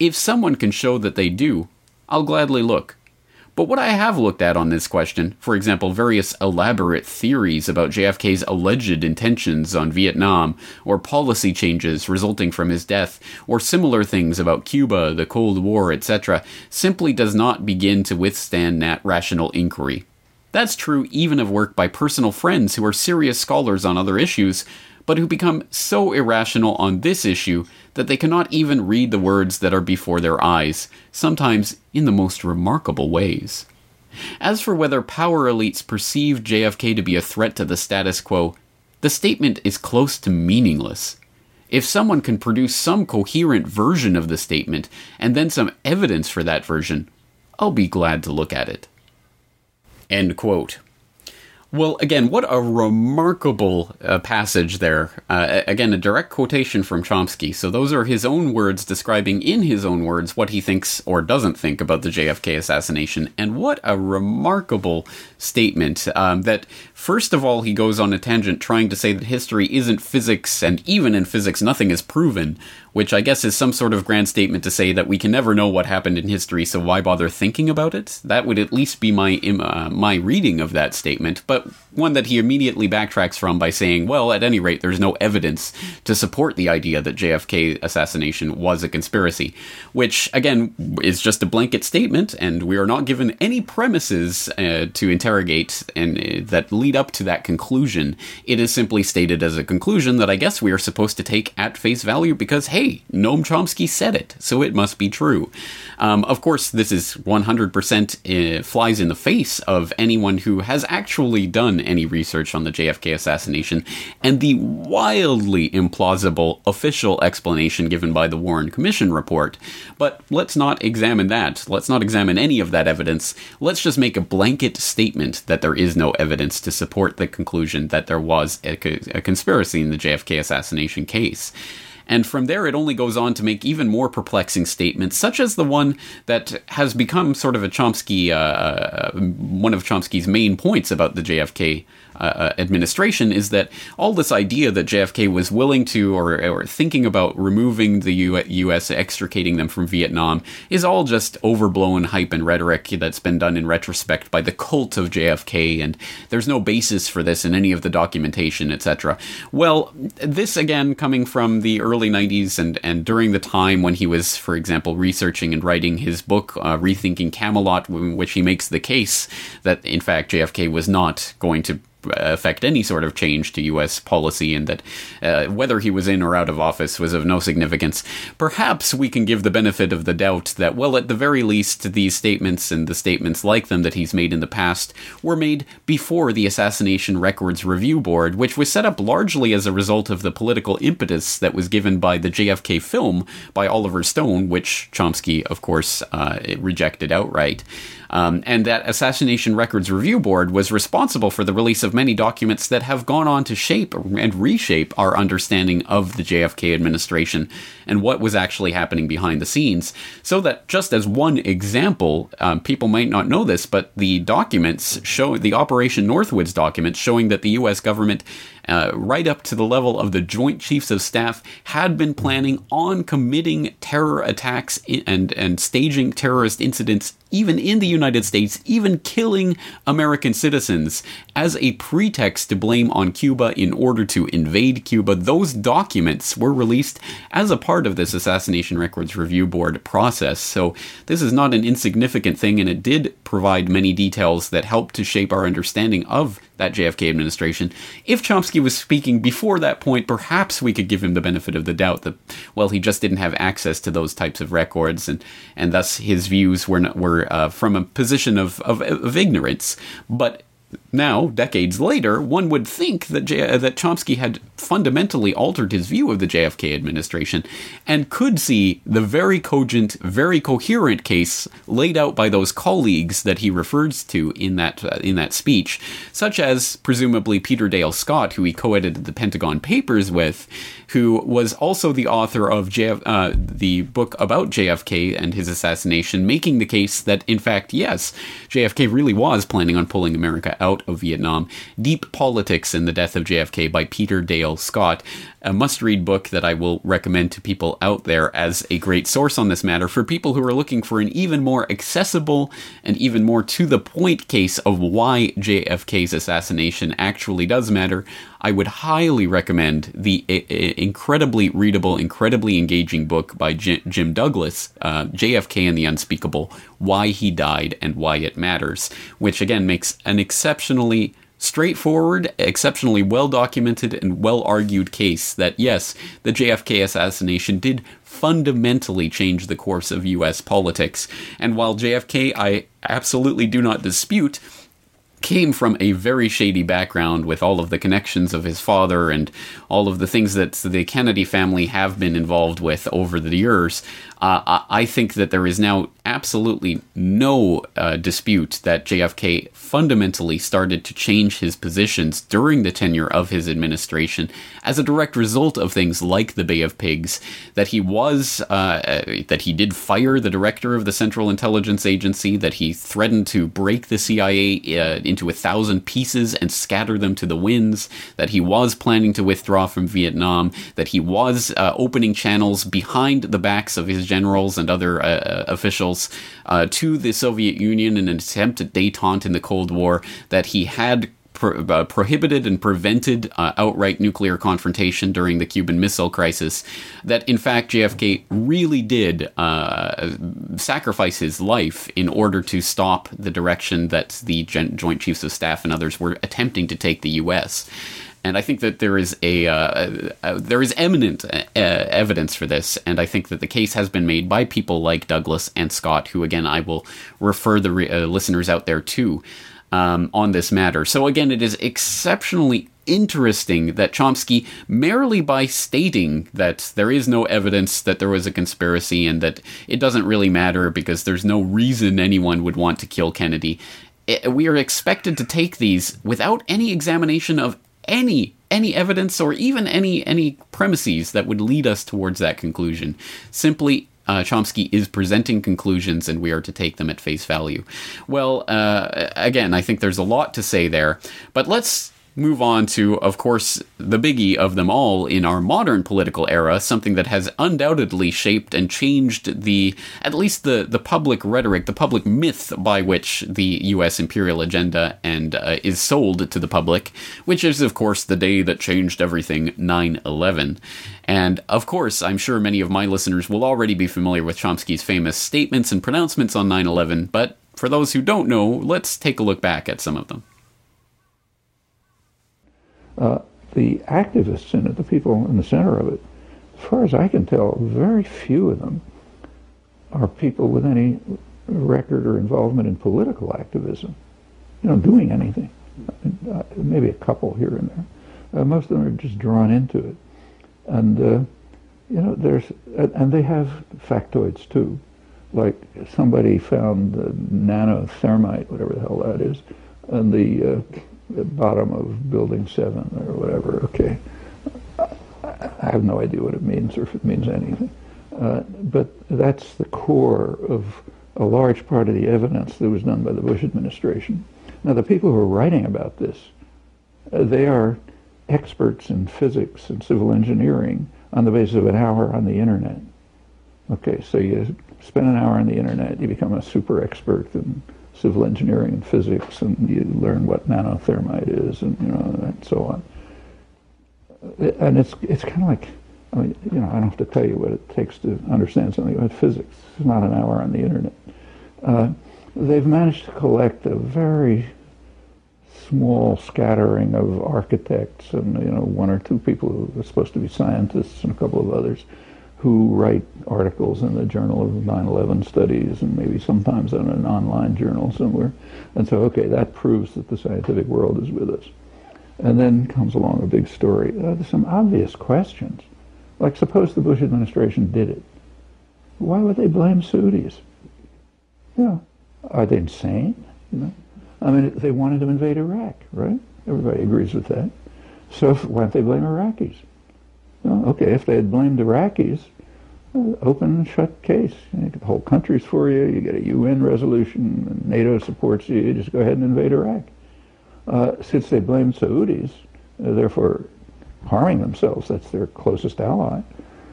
If someone can show that they do, I'll gladly look. But what I have looked at on this question, for example, various elaborate theories about J F K's alleged intentions on Vietnam, or policy changes resulting from his death, or similar things about Cuba, the Cold War, et cetera, simply does not begin to withstand that rational inquiry. That's true even of work by personal friends who are serious scholars on other issues, but who become so irrational on this issue that they cannot even read the words that are before their eyes, sometimes in the most remarkable ways. As for whether power elites perceived J F K to be a threat to the status quo, the statement is close to meaningless. If someone can produce some coherent version of the statement, and then some evidence for that version, I'll be glad to look at it." End quote. Well, again, what a remarkable uh, passage there. Uh, again, a direct quotation from Chomsky. So those are his own words describing in his own words what he thinks or doesn't think about the J F K assassination. And what a remarkable statement um, that, first of all, he goes on a tangent trying to say that history isn't physics, and even in physics, nothing is proven, which I guess is some sort of grand statement to say that we can never know what happened in history, so why bother thinking about it? That would at least be my, uh, my reading of that statement. But one that he immediately backtracks from by saying, well, at any rate, there's no evidence to support the idea that J F K assassination was a conspiracy, which, again, is just a blanket statement, and we are not given any premises uh, to interrogate and uh, that lead up to that conclusion. It is simply stated as a conclusion that I guess we are supposed to take at face value because, hey, Noam Chomsky said it, so it must be true. Um, of course, this is one hundred percent uh, flies in the face of anyone who has actually done any research on the J F K assassination and the wildly implausible official explanation given by the Warren Commission report. But let's not examine that. Let's not examine any of that evidence. Let's just make a blanket statement that there is no evidence to support the conclusion that there was a, a conspiracy in the J F K assassination case. And from there, it only goes on to make even more perplexing statements, such as the one that has become sort of a Chomsky, uh, one of Chomsky's main points about the J F K uh, administration, is that all this idea that J F K was willing to or, or thinking about removing the U S, extricating them from Vietnam, is all just overblown hype and rhetoric that's been done in retrospect by the cult of J F K, and there's no basis for this in any of the documentation, et cetera. Well, this, again, coming from the early early nineties and, and during the time when he was, for example, researching and writing his book, uh, Rethinking Camelot, in which he makes the case that, in fact, J F K was not going to affect any sort of change to U S policy and that uh, whether he was in or out of office was of no significance. Perhaps we can give the benefit of the doubt that, well, at the very least, these statements and the statements like them that he's made in the past were made before the Assassination Records Review Board, which was set up largely as a result of the political impetus that was given by the J F K film by Oliver Stone, which Chomsky, of course, uh, rejected outright. Um, and that Assassination Records Review Board was responsible for the release of many documents that have gone on to shape and reshape our understanding of the J F K administration and what was actually happening behind the scenes. So that, just as one example, um, people might not know this, but the documents show, the Operation Northwoods documents showing that the U S government uh, right up to the level of the Joint Chiefs of Staff, had been planning on committing terror attacks and, and staging terrorist incidents even in the United States, even killing American citizens as a pretext to blame on Cuba in order to invade Cuba. Those documents were released as a part of this Assassination Records Review Board process. So this is not an insignificant thing, and it did provide many details that helped to shape our understanding of that J F K administration. If Chomsky was speaking before that point, perhaps we could give him the benefit of the doubt that, well, he just didn't have access to those types of records, and, and thus his views were not, were Uh, from a position of, of, of ignorance. But now, decades later, one would think that J- that Chomsky had fundamentally altered his view of the J F K administration and could see the very cogent, very coherent case laid out by those colleagues that he refers to in that uh, in that speech, such as presumably Peter Dale Scott, who he co-edited the Pentagon Papers with, who was also the author of J F- uh, the book about J F K and his assassination, making the case that, in fact, yes, J F K really was planning on pulling America out of Vietnam. Deep Politics and the Death of J F K by Peter Dale Scott, a must-read book that I will recommend to people out there as a great source on this matter for people who are looking for an even more accessible and even more to-the-point case of why J F K's assassination actually does matter. I would highly recommend the I- I- incredibly readable, incredibly engaging book by J- Jim Douglas, uh, J F K and the Unspeakable, Why He Died and Why It Matters, which again makes an exceptionally straightforward, exceptionally well-documented and well-argued case that, yes, the J F K assassination did fundamentally change the course of U S politics. And while J F K, I absolutely do not dispute, came from a very shady background with all of the connections of his father and all of the things that the Kennedy family have been involved with over the years, uh, I think that there is now absolutely no uh, dispute that J F K fundamentally started to change his positions during the tenure of his administration as a direct result of things like the Bay of Pigs, that he was, uh, that he did fire the director of the Central Intelligence Agency, that he threatened to break the C I A uh, into a thousand pieces and scatter them to the winds, that he was planning to withdraw from Vietnam, that he was uh, opening channels behind the backs of his generals and other uh, officials uh, to the Soviet Union in an attempt at détente in the Cold War, that he had Pro- uh, prohibited and prevented uh, outright nuclear confrontation during the Cuban Missile Crisis, that in fact J F K really did uh, sacrifice his life in order to stop the direction that the Gen- Joint Chiefs of Staff and others were attempting to take the U S. And I think that there is a, uh, uh, there is eminent uh, evidence for this, and I think that the case has been made by people like Douglas and Scott, who again I will refer the re- uh, listeners out there to. Um, on this matter. So again, it is exceptionally interesting that Chomsky, merely by stating that there is no evidence that there was a conspiracy and that it doesn't really matter because there's no reason anyone would want to kill Kennedy, it, we are expected to take these without any examination of any any evidence or even any any premises that would lead us towards that conclusion. Simply, Uh, Chomsky is presenting conclusions, and we are to take them at face value. Well, uh, again, I think there's a lot to say there, but let's move on to, of course, the biggie of them all in our modern political era, something that has undoubtedly shaped and changed the, at least the, the public rhetoric, the public myth by which the U S imperial agenda and uh, is sold to the public, which is, of course, the day that changed everything, nine eleven. And, of course, I'm sure many of my listeners will already be familiar with Chomsky's famous statements and pronouncements on nine eleven, but for those who don't know, let's take a look back at some of them. Uh, the activists in it, the people in the center of it, as far as I can tell, very few of them are people with any record or involvement in political activism, you know, doing anything. Uh, maybe a couple here and there. Uh, most of them are just drawn into it. And, uh, you know, there's, and they have factoids too. Like somebody found uh, nanothermite, whatever the hell that is, and the, uh, the bottom of building seven or whatever, okay. I have no idea what it means or if it means anything. Uh, but that's the core of a large part of the evidence that was done by the Bush administration. Now the people who are writing about this, uh, they are experts in physics and civil engineering on the basis of an hour on the internet. Okay, so you spend an hour on the internet, you become a super expert in civil engineering and physics, and you learn what nanothermite is, and you know, and so on. And it's it's kind of like, I mean, you know, I don't have to tell you what it takes to understand something about physics. It's not an hour on the internet. Uh, they've managed to collect a very small scattering of architects and, you know, one or two people who are supposed to be scientists and a couple of others who write articles in the Journal of nine eleven Studies and maybe sometimes in an online journal somewhere. And so, okay, that proves that the scientific world is with us. And then comes along a big story. Uh, there's some obvious questions. Like, suppose the Bush administration did it. Why would they blame Saudis? You know, are they insane? You know, I mean, they wanted to invade Iraq, right? Everybody agrees with that. So why don't they blame Iraqis? You know, okay, if they had blamed Iraqis, uh, open and shut case. You know, the whole country's for you. You get a U N resolution. And NATO supports you. You just go ahead and invade Iraq. Uh, since they blamed Saudis, uh, therefore harming themselves, that's their closest ally,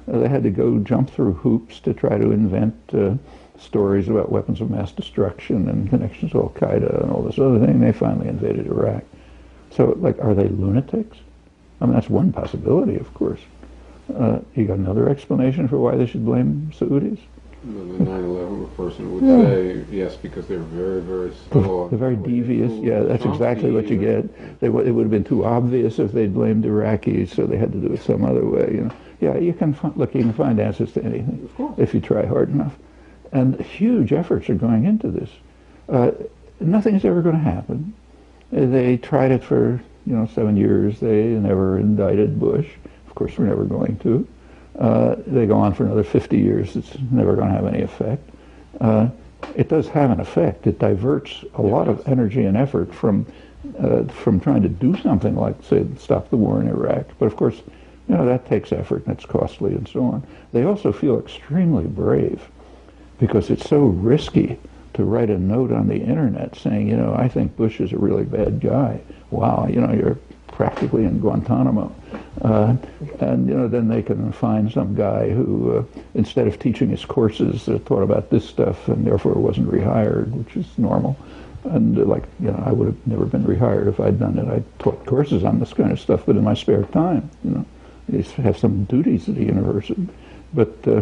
uh, they had to go jump through hoops to try to invent uh, stories about weapons of mass destruction and connections to Al-Qaeda and all this other thing. They finally invaded Iraq. So, like, are they lunatics? I mean, that's one possibility, of course. Uh, you got another explanation for why they should blame Saudis? The nine eleven person would yeah. say yes because they're very, very slow. They're very devious. Yeah, that's Chomsky, exactly what you get. They w it would have been too obvious if they'd blamed Iraqis, so they had to do it some other way. You know, yeah, you can find, look. You can find answers to anything of course. If you try hard enough. And huge efforts are going into this. Uh, nothing's ever going to happen. They tried it for you know seven years. They never indicted Bush. Of course, we're never going to. Uh, they go on for another fifty years. It's never going to have any effect. Uh, it does have an effect. It diverts a lot of energy and effort from uh, from trying to do something like, say, stop the war in Iraq. But of course, you know, that takes effort and it's costly and so on. They also feel extremely brave because it's so risky to write a note on the internet saying, you know, I think Bush is a really bad guy. Wow, you know, you're practically in Guantanamo. Uh, and, you know, then they can find some guy who, uh, instead of teaching his courses, uh, thought about this stuff and therefore wasn't rehired, which is normal. And, uh, like, you know, I would have never been rehired if I'd done it. I taught courses on this kind of stuff, but in my spare time, you know. You have some duties at the university. But uh,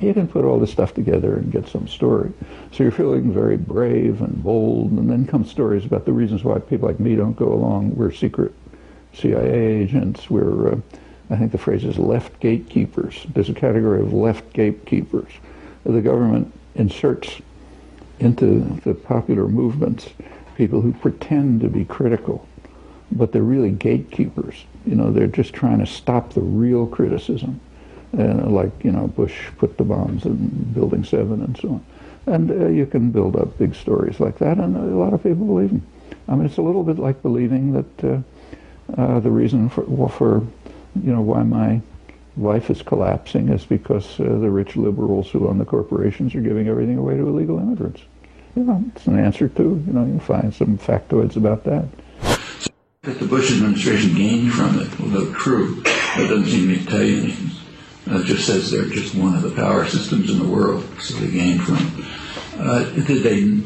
you can put all this stuff together and get some story. So you're feeling very brave and bold, and then come stories about the reasons why people like me don't go along. We're secret C I A agents. We're, uh, I think the phrase is left gatekeepers. There's a category of left gatekeepers. The government inserts into the popular movements people who pretend to be critical, but they're really gatekeepers. You know, they're just trying to stop the real criticism. Uh, like, you know, Bush put the bombs in Building seven and so on. And uh, you can build up big stories like that, and a lot of people believe them. I mean, it's a little bit like believing that uh, uh, the reason for, well, for, you know, why my life is collapsing is because uh, the rich liberals who own the corporations are giving everything away to illegal immigrants. You know, it's an answer too. You know, you'll find some factoids about that. That the Bush administration gained from it, although true, that doesn't seem to tell you anything. It just says they're just one of the power systems in the world, so they gained from it. Uh, did they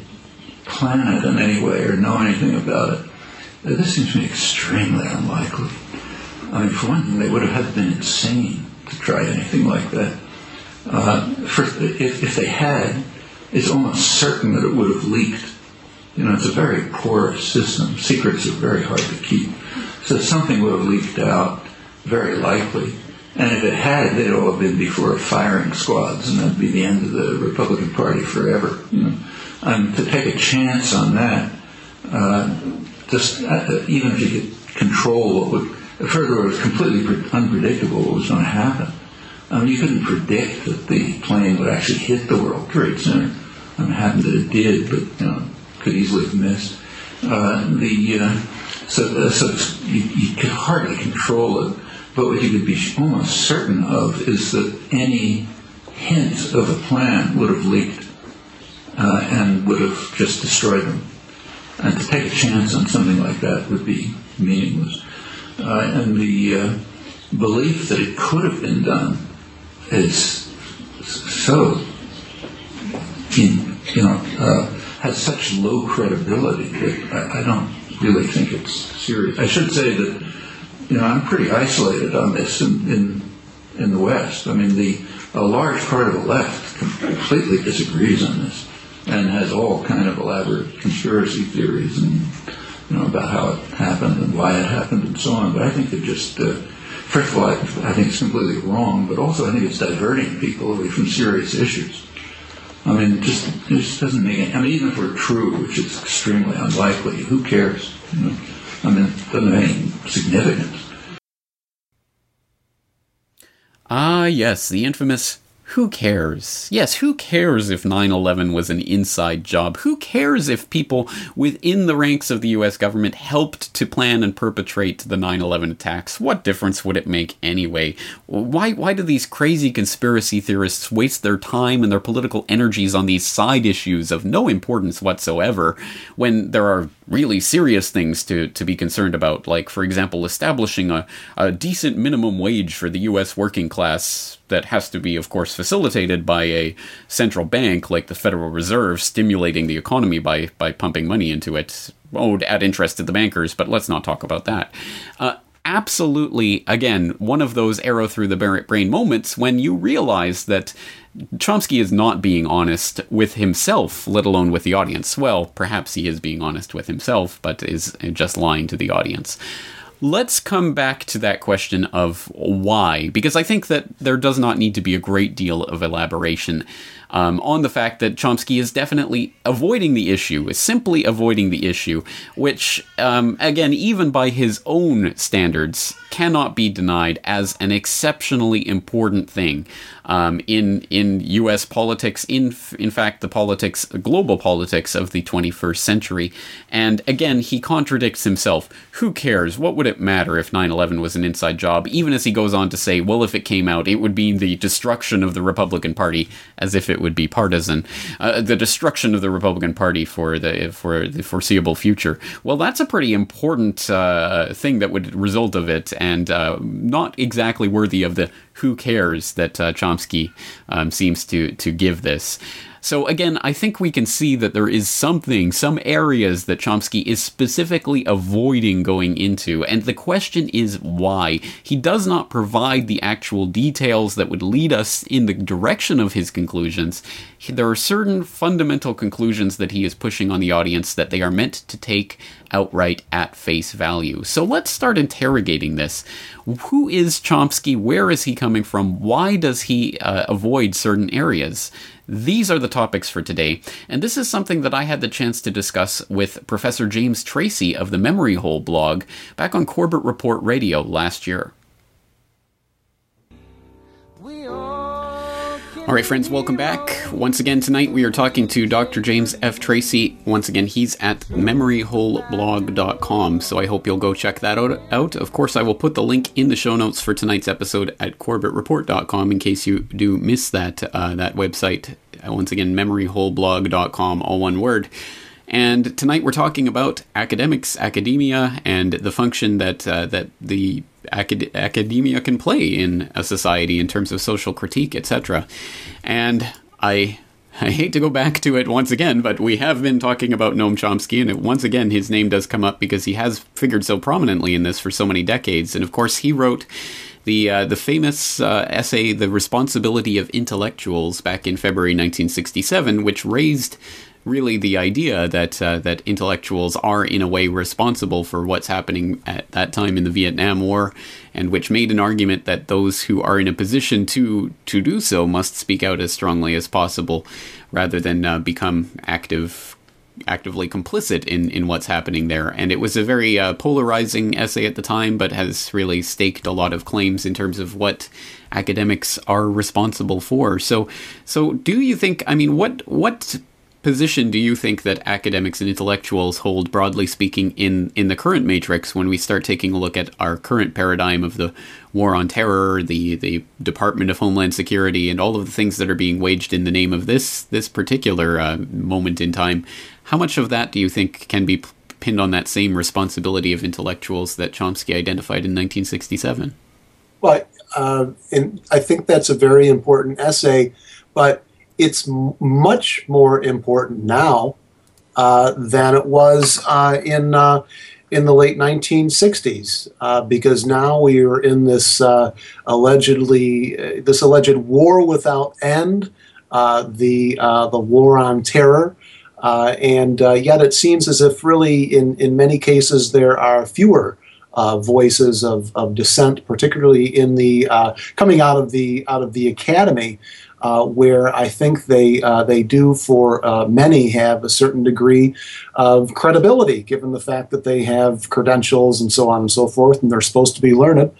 plan it in any way or know anything about it? Uh, this seems to me extremely unlikely. I mean, for one thing, they would have been insane to try anything like that. Uh, first, if, if they had, it's almost certain that it would have leaked. You know, it's a very porous system. Secrets are very hard to keep. So something would have leaked out, very likely. And if it had, they'd all have been before firing squads, and that'd be the end of the Republican Party forever. You know, um, to take a chance on that, uh, just uh, even if you could control what would, further, it was completely unpredictable what was going to happen. I mean, you couldn't predict that the plane would actually hit the World Trade Center. I mean, it happened that it did, but you know, could easily have missed. Uh, the uh, so uh, so you, you could hardly control it. But what you could be almost certain of is that any hint of a plan would have leaked uh, and would have just destroyed them. And to take a chance on something like that would be meaningless. uh, and the uh, belief that it could have been done is so, in, you know, uh, has such low credibility that I, I don't really think it's serious. I should say that, you know, I'm pretty isolated on this in in, in the West. I mean, the a large part of the left completely disagrees on this and has all kind of elaborate conspiracy theories and, you know, about how it happened and why it happened and so on. But I think they're just, uh, first of all, I, I think it's completely wrong, but also I think it's diverting people away from serious issues. I mean, it just, it just doesn't make any, I mean, even if we're true, which is extremely unlikely, who cares? You know? I mean, it doesn't have any significance. Ah, yes, the infamous who cares? Yes, who cares if nine eleven was an inside job? Who cares if people within the ranks of the U S government helped to plan and perpetrate the nine eleven attacks? What difference would it make anyway? Why, why do these crazy conspiracy theorists waste their time and their political energies on these side issues of no importance whatsoever when there are really serious things to, to be concerned about? Like, for example, establishing a, a decent minimum wage for the U S working class that has to be, of course, facilitated by a central bank like the Federal Reserve stimulating the economy by by pumping money into it, owed at interest to the bankers, but let's not talk about that. Uh, absolutely, again, one of those arrow through the brain moments when you realize that Chomsky is not being honest with himself, let alone with the audience. Well, perhaps he is being honest with himself, but is just lying to the audience. Let's come back to that question of why, because I think that there does not need to be a great deal of elaboration um, on the fact that Chomsky is definitely avoiding the issue, is simply avoiding the issue, which, um, again, even by his own standards, cannot be denied as an exceptionally important thing um, in in U S politics, in in fact, the politics, global politics of the twenty-first century. And again, he contradicts himself. Who cares? What would it matter if nine eleven was an inside job? Even as he goes on to say, well, if it came out, it would be the destruction of the Republican Party, as if it would be partisan, uh, the destruction of the Republican Party for the for the foreseeable future. Well, that's a pretty important uh, thing that would result of it, and uh, not exactly worthy of the who cares that uh, Chomsky um, seems to to give this. So again, I think we can see that there is something, some areas that Chomsky is specifically avoiding going into, and the question is why. He does not provide the actual details that would lead us in the direction of his conclusions. There are certain fundamental conclusions that he is pushing on the audience that they are meant to take outright at face value. So let's start interrogating this. Who is Chomsky? Where is he coming from? Why does he uh, avoid certain areas? These are the topics for today, and this is something that I had the chance to discuss with Professor James Tracy of the Memory Hole blog back on Corbett Report Radio last year. All right, friends, welcome back. Once again, tonight we are talking to Doctor James F. Tracy. Once again, he's at memory hole blog dot com, so I hope you'll go check that out. Of course, I will put the link in the show notes for tonight's episode at corbett report dot com in case you do miss that, uh, that website. Once again, memory hole blog dot com, all one word. And tonight we're talking about academics, academia, and the function that uh, that the acad- academia can play in a society in terms of social critique, et cetera. And I I hate to go back to it once again, but we have been talking about Noam Chomsky, and it, once again his name does come up because he has figured so prominently in this for so many decades. And of course he wrote The uh, the famous uh, essay, The Responsibility of Intellectuals, back in February nineteen sixty-seven, which raised really the idea that uh, that intellectuals are in a way responsible for what's happening at that time in the Vietnam War, and which made an argument that those who are in a position to to do so must speak out as strongly as possible, rather than uh, become active. actively complicit in, in what's happening there. And it was a very uh, polarizing essay at the time, but has really staked a lot of claims in terms of what academics are responsible for. So so do you think, I mean, what what position do you think that academics and intellectuals hold, broadly speaking, in, in the current matrix when we start taking a look at our current paradigm of the war on terror, the, the Department of Homeland Security, and all of the things that are being waged in the name of this, this particular uh, moment in time? How much of that do you think can be pinned on that same responsibility of intellectuals that Chomsky identified in nineteen sixty-seven? Well, uh, and I think that's a very important essay, but it's m much more important now uh, than it was uh, in uh, in the late nineteen sixties, uh, because now we are in this uh, allegedly uh, this alleged war without end, uh, the uh, the war on terror. Uh, and uh, yet it seems as if really in, in many cases there are fewer uh, voices of, of dissent, particularly in the uh, coming out of the out of the academy, uh, where I think they uh, they do for uh, many have a certain degree of credibility, given the fact that they have credentials and so on and so forth, and they're supposed to be learned.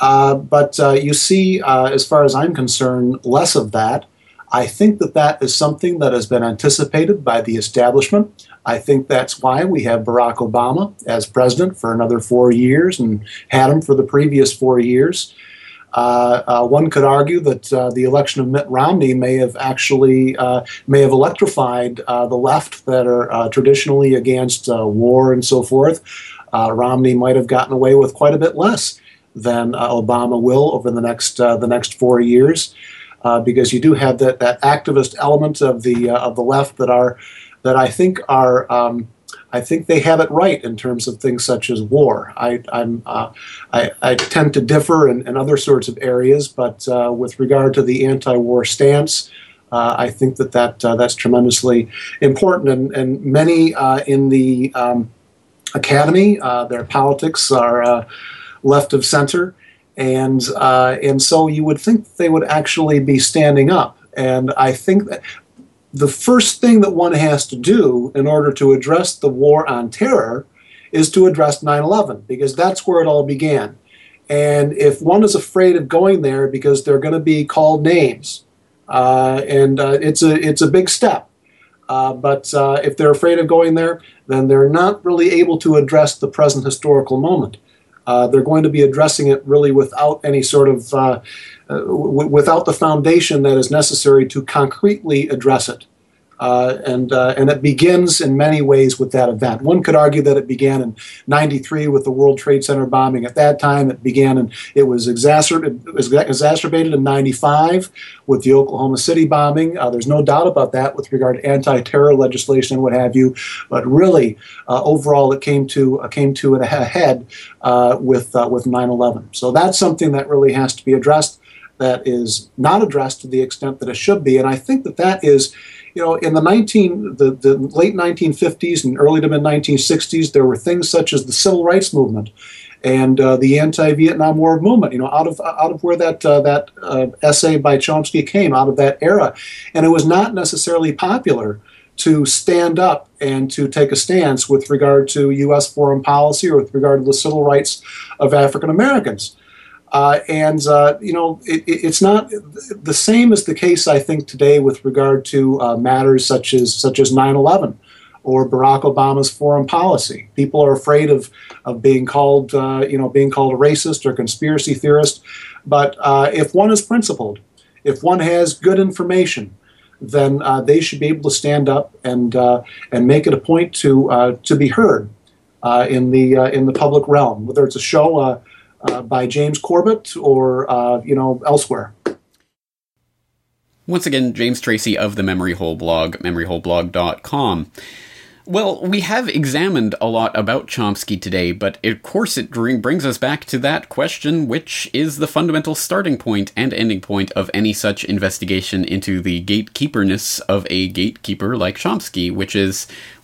Uh, but uh, you see, uh, as far as I'm concerned, less of that. I think that that is something that has been anticipated by the establishment. I think that's why we have Barack Obama as president for another four years and had him for the previous four years. Uh, uh, one could argue that uh, the election of Mitt Romney may have actually uh, may have electrified uh, the left that are uh, traditionally against uh, war and so forth. Uh, Romney might have gotten away with quite a bit less than uh, Obama will over the next uh, the next four years. Uh, because you do have that that activist element of the uh, of the left that are that I think are um, I think they have it right in terms of things such as war. I I'm, uh, I, I tend to differ in, in other sorts of areas, but uh, with regard to the anti-war stance, uh, I think that that uh, that's tremendously important. And and many uh, in the um, academy, uh, their politics are uh, left of center. And uh, and so you would think that they would actually be standing up. And I think that the first thing that one has to do in order to address the war on terror is to address nine eleven, because that's where it all began. And if one is afraid of going there because they're going to be called names, uh, and uh, it's a it's a big step. Uh, but uh, if they're afraid of going there, then they're not really able to address the present historical moment. Uh, they're going to be addressing it really without any sort of, uh, uh, w without the foundation that is necessary to concretely address it. Uh, and, uh, and it begins in many ways with that event. One could argue that it began in ninety-three with the World Trade Center bombing. At that time, it began and it was exacerbated, it was exacerbated in ninety-five with the Oklahoma City bombing. Uh, there's no doubt about that with regard to anti-terror legislation and what have you. But really, uh, overall, it came to uh, came to a head uh, with uh, with nine eleven. So that's something that really has to be addressed. That is not addressed to the extent that it should be, and I think that that is, you know, in the nineteen the, the late nineteen fifties and early to mid nineteen sixties, there were things such as the civil rights movement and uh, the anti-Vietnam War movement. You know, out of out of where that uh, that uh, essay by Chomsky came, out of that era, and it was not necessarily popular to stand up and to take a stance with regard to U S foreign policy or with regard to the civil rights of African Americans. Uh, and, uh, you know, it, it's not the same as the case, I think, today with regard to uh, matters such as such as nine eleven or Barack Obama's foreign policy. People are afraid of, of being called, uh, you know, being called a racist or conspiracy theorist. But uh, if one is principled, if one has good information, then uh, they should be able to stand up and uh, and make it a point to uh, to be heard uh, in the uh, in the public realm, whether it's a show uh, Uh, by James Corbett or, uh, you know, elsewhere. Once again, James Tracy of the Memory Hole blog, memory hole blog dot com. Well, we have examined a lot about Chomsky today, but of course it brings us back to that question, which is the fundamental starting point and ending point of any such investigation into the gatekeeperness of a gatekeeper like Chomsky, which is,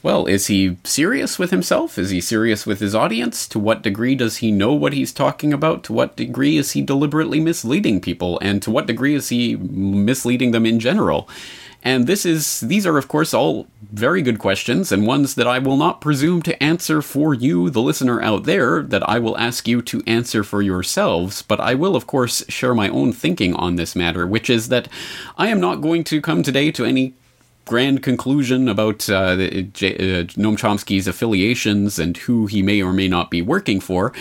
well, is he serious with himself? Is he serious with his audience? To what degree does he know what he's talking about? To what degree is he deliberately misleading people? And to what degree is he misleading them in general? And this is, these are, of course, all very good questions and ones that I will not presume to answer for you, the listener out there, that I will ask you to answer for yourselves. But I will, of course, share my own thinking on this matter, which is that I am not going to come today to any grand conclusion about uh, the, J- uh, Noam Chomsky's affiliations and who he may or may not be working for.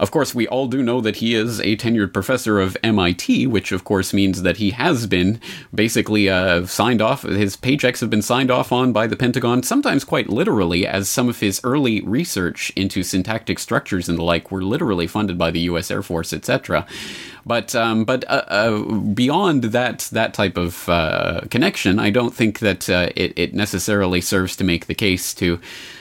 Of course, we all do know that he is a tenured professor of M I T, which of course means that he has been basically uh, signed off, his paychecks have been signed off on by the Pentagon, sometimes quite literally, as some of his early research into syntactic structures and the like were literally funded by the U S Air Force, et cetera. But um, but uh, uh, beyond that that type of uh, connection, I don't think that uh, it, it necessarily serves to make the case to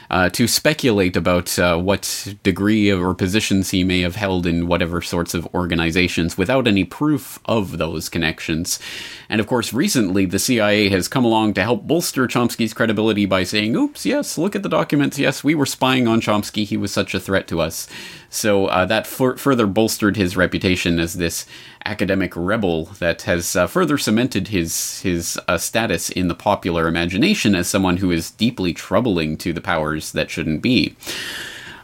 uh, to speculate about uh, what degree of, or positions he may have held in whatever sorts of organizations without any proof of those connections. And of course, recently the C I A has come along to help bolster Chomsky's credibility by saying, "Oops, yes, look at the documents. Yes, we were spying on Chomsky. He was such a threat to us." So uh, that f- further bolstered his reputation as this academic rebel that has uh, further cemented his his uh, status in the popular imagination as someone who is deeply troubling to the powers that shouldn't be.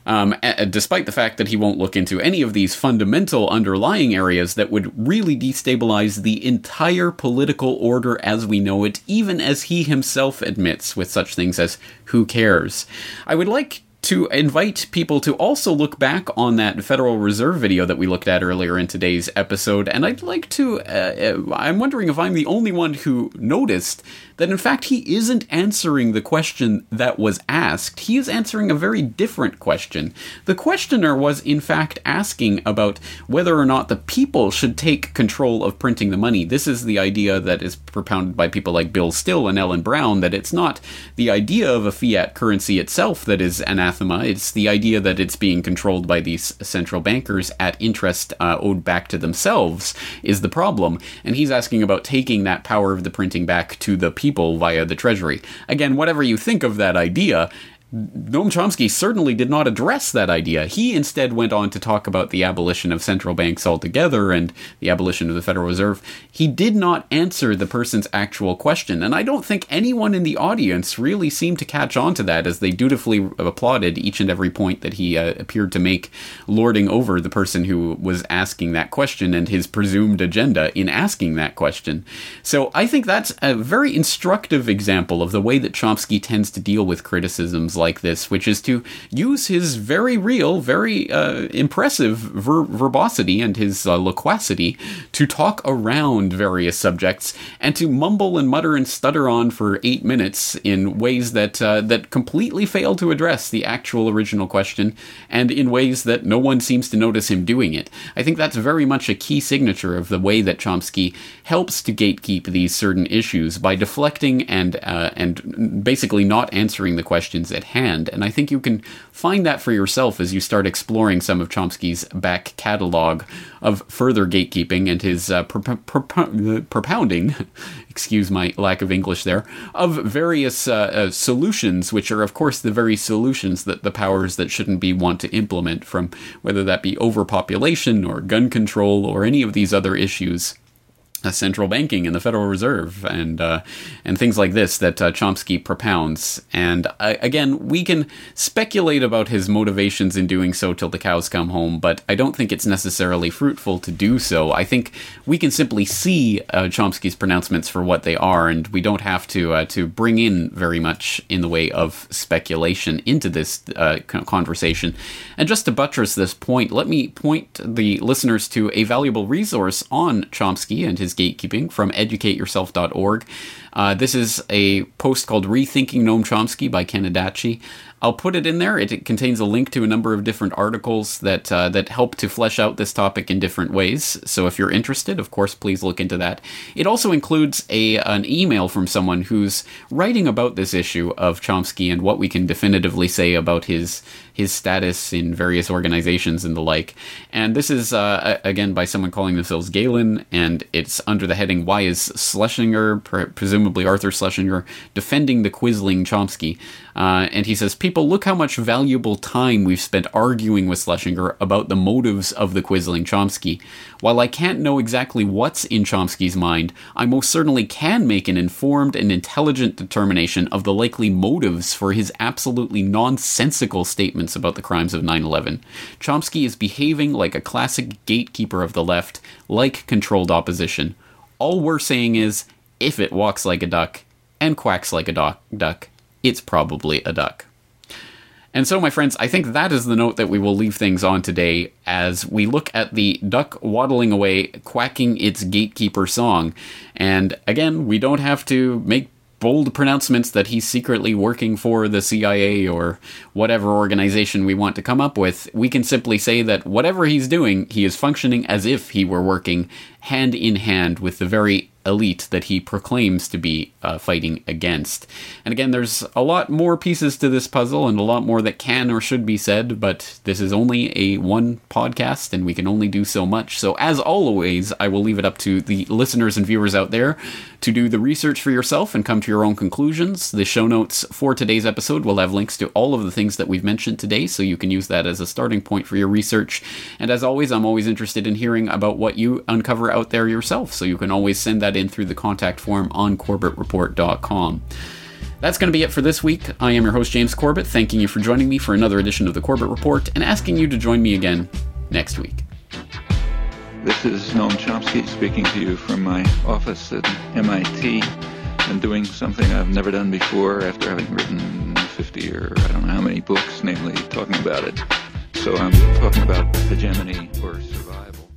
Um, a- despite the fact that he won't look into any of these fundamental underlying areas that would really destabilize the entire political order as we know it, even as he himself admits with such things as "who cares." I would like to invite people to also look back on that Federal Reserve video that we looked at earlier in today's episode, and I'd like to, uh, I'm wondering if I'm the only one who noticed that in fact he isn't answering the question that was asked. He is answering a very different question. The questioner was in fact asking about whether or not the people should take control of printing the money. This is the idea that is propounded by people like Bill Still and Ellen Brown, that it's not the idea of a fiat currency itself that is an It's the idea that it's being controlled by these central bankers at interest uh, owed back to themselves is the problem. And he's asking about taking that power of the printing back to the people via the Treasury. Again, whatever you think of that idea, Noam Chomsky certainly did not address that idea. He instead went on to talk about the abolition of central banks altogether and the abolition of the Federal Reserve. He did not answer the person's actual question, and I don't think anyone in the audience really seemed to catch on to that as they dutifully applauded each and every point that he uh, appeared to make, lording over the person who was asking that question and his presumed agenda in asking that question. So I think that's a very instructive example of the way that Chomsky tends to deal with criticisms like this, which is to use his very real, very uh, impressive ver- verbosity and his uh, loquacity to talk around various subjects and to mumble and mutter and stutter on for eight minutes in ways that uh, that completely fail to address the actual original question and in ways that no one seems to notice him doing it. I think that's very much a key signature of the way that Chomsky helps to gatekeep these certain issues by deflecting and uh, and basically not answering the questions at hand, and I think you can find that for yourself as you start exploring some of Chomsky's back catalog of further gatekeeping and his uh, pro- pro- pro- propounding, excuse my lack of English there, of various uh, uh, solutions, which are of course the very solutions that the powers that shouldn't be want to implement, from whether that be overpopulation or gun control or any of these other issues. Uh, central banking and the Federal Reserve and uh, and things like this that uh, Chomsky propounds. And uh, again, we can speculate about his motivations in doing so till the cows come home, but I don't think it's necessarily fruitful to do so. I think we can simply see uh, Chomsky's pronouncements for what they are, and we don't have to uh, to bring in very much in the way of speculation into this uh, conversation. And just to buttress this point, let me point the listeners to a valuable resource on Chomsky and his gatekeeping from educate yourself dot org. Uh, this is a post called Rethinking Noam Chomsky by Ken Adachi. I'll put it in there. It, it contains a link to a number of different articles that uh, that help to flesh out this topic in different ways. So if you're interested, of course, please look into that. It also includes a an email from someone who's writing about this issue of Chomsky and what we can definitively say about his his status in various organizations and the like. And this is, uh, again, by someone calling themselves Galen, and it's under the heading, "Why is Schlesinger, pre- presumably Arthur Schlesinger, defending the Quisling Chomsky?" Uh, and he says, "People, look how much valuable time we've spent arguing with Schlesinger about the motives of the Quisling Chomsky. While I can't know exactly what's in Chomsky's mind, I most certainly can make an informed and intelligent determination of the likely motives for his absolutely nonsensical statements about the crimes of nine eleven. Chomsky is behaving like a classic gatekeeper of the left, like controlled opposition. All we're saying is, if it walks like a duck, and quacks like a duck, it's probably a duck. And so, my friends, I think that is the note that we will leave things on today as we look at the duck waddling away, quacking its gatekeeper song. And again, we don't have to make bold pronouncements that he's secretly working for the C I A or whatever organization we want to come up with. We can simply say that whatever he's doing, he is functioning as if he were working hand in hand with the very elite that he proclaims to be uh, fighting against. And again, there's a lot more pieces to this puzzle and a lot more that can or should be said, but this is only a one podcast and we can only do so much. So as always, I will leave it up to the listeners and viewers out there to do the research for yourself and come to your own conclusions. The show notes for today's episode will have links to all of the things that we've mentioned today, so you can use that as a starting point for your research. And as always, I'm always interested in hearing about what you uncover out there yourself, so you can always send that in through the contact form on Corbett Report dot com. That's going to be it for this week. I am your host, James Corbett, thanking you for joining me for another edition of the Corbett Report and asking you to join me again next week. This is Noam Chomsky speaking to you from my office at M I T and doing something I've never done before after having written fifty or I don't know how many books, namely talking about it. So I'm talking about hegemony or survival.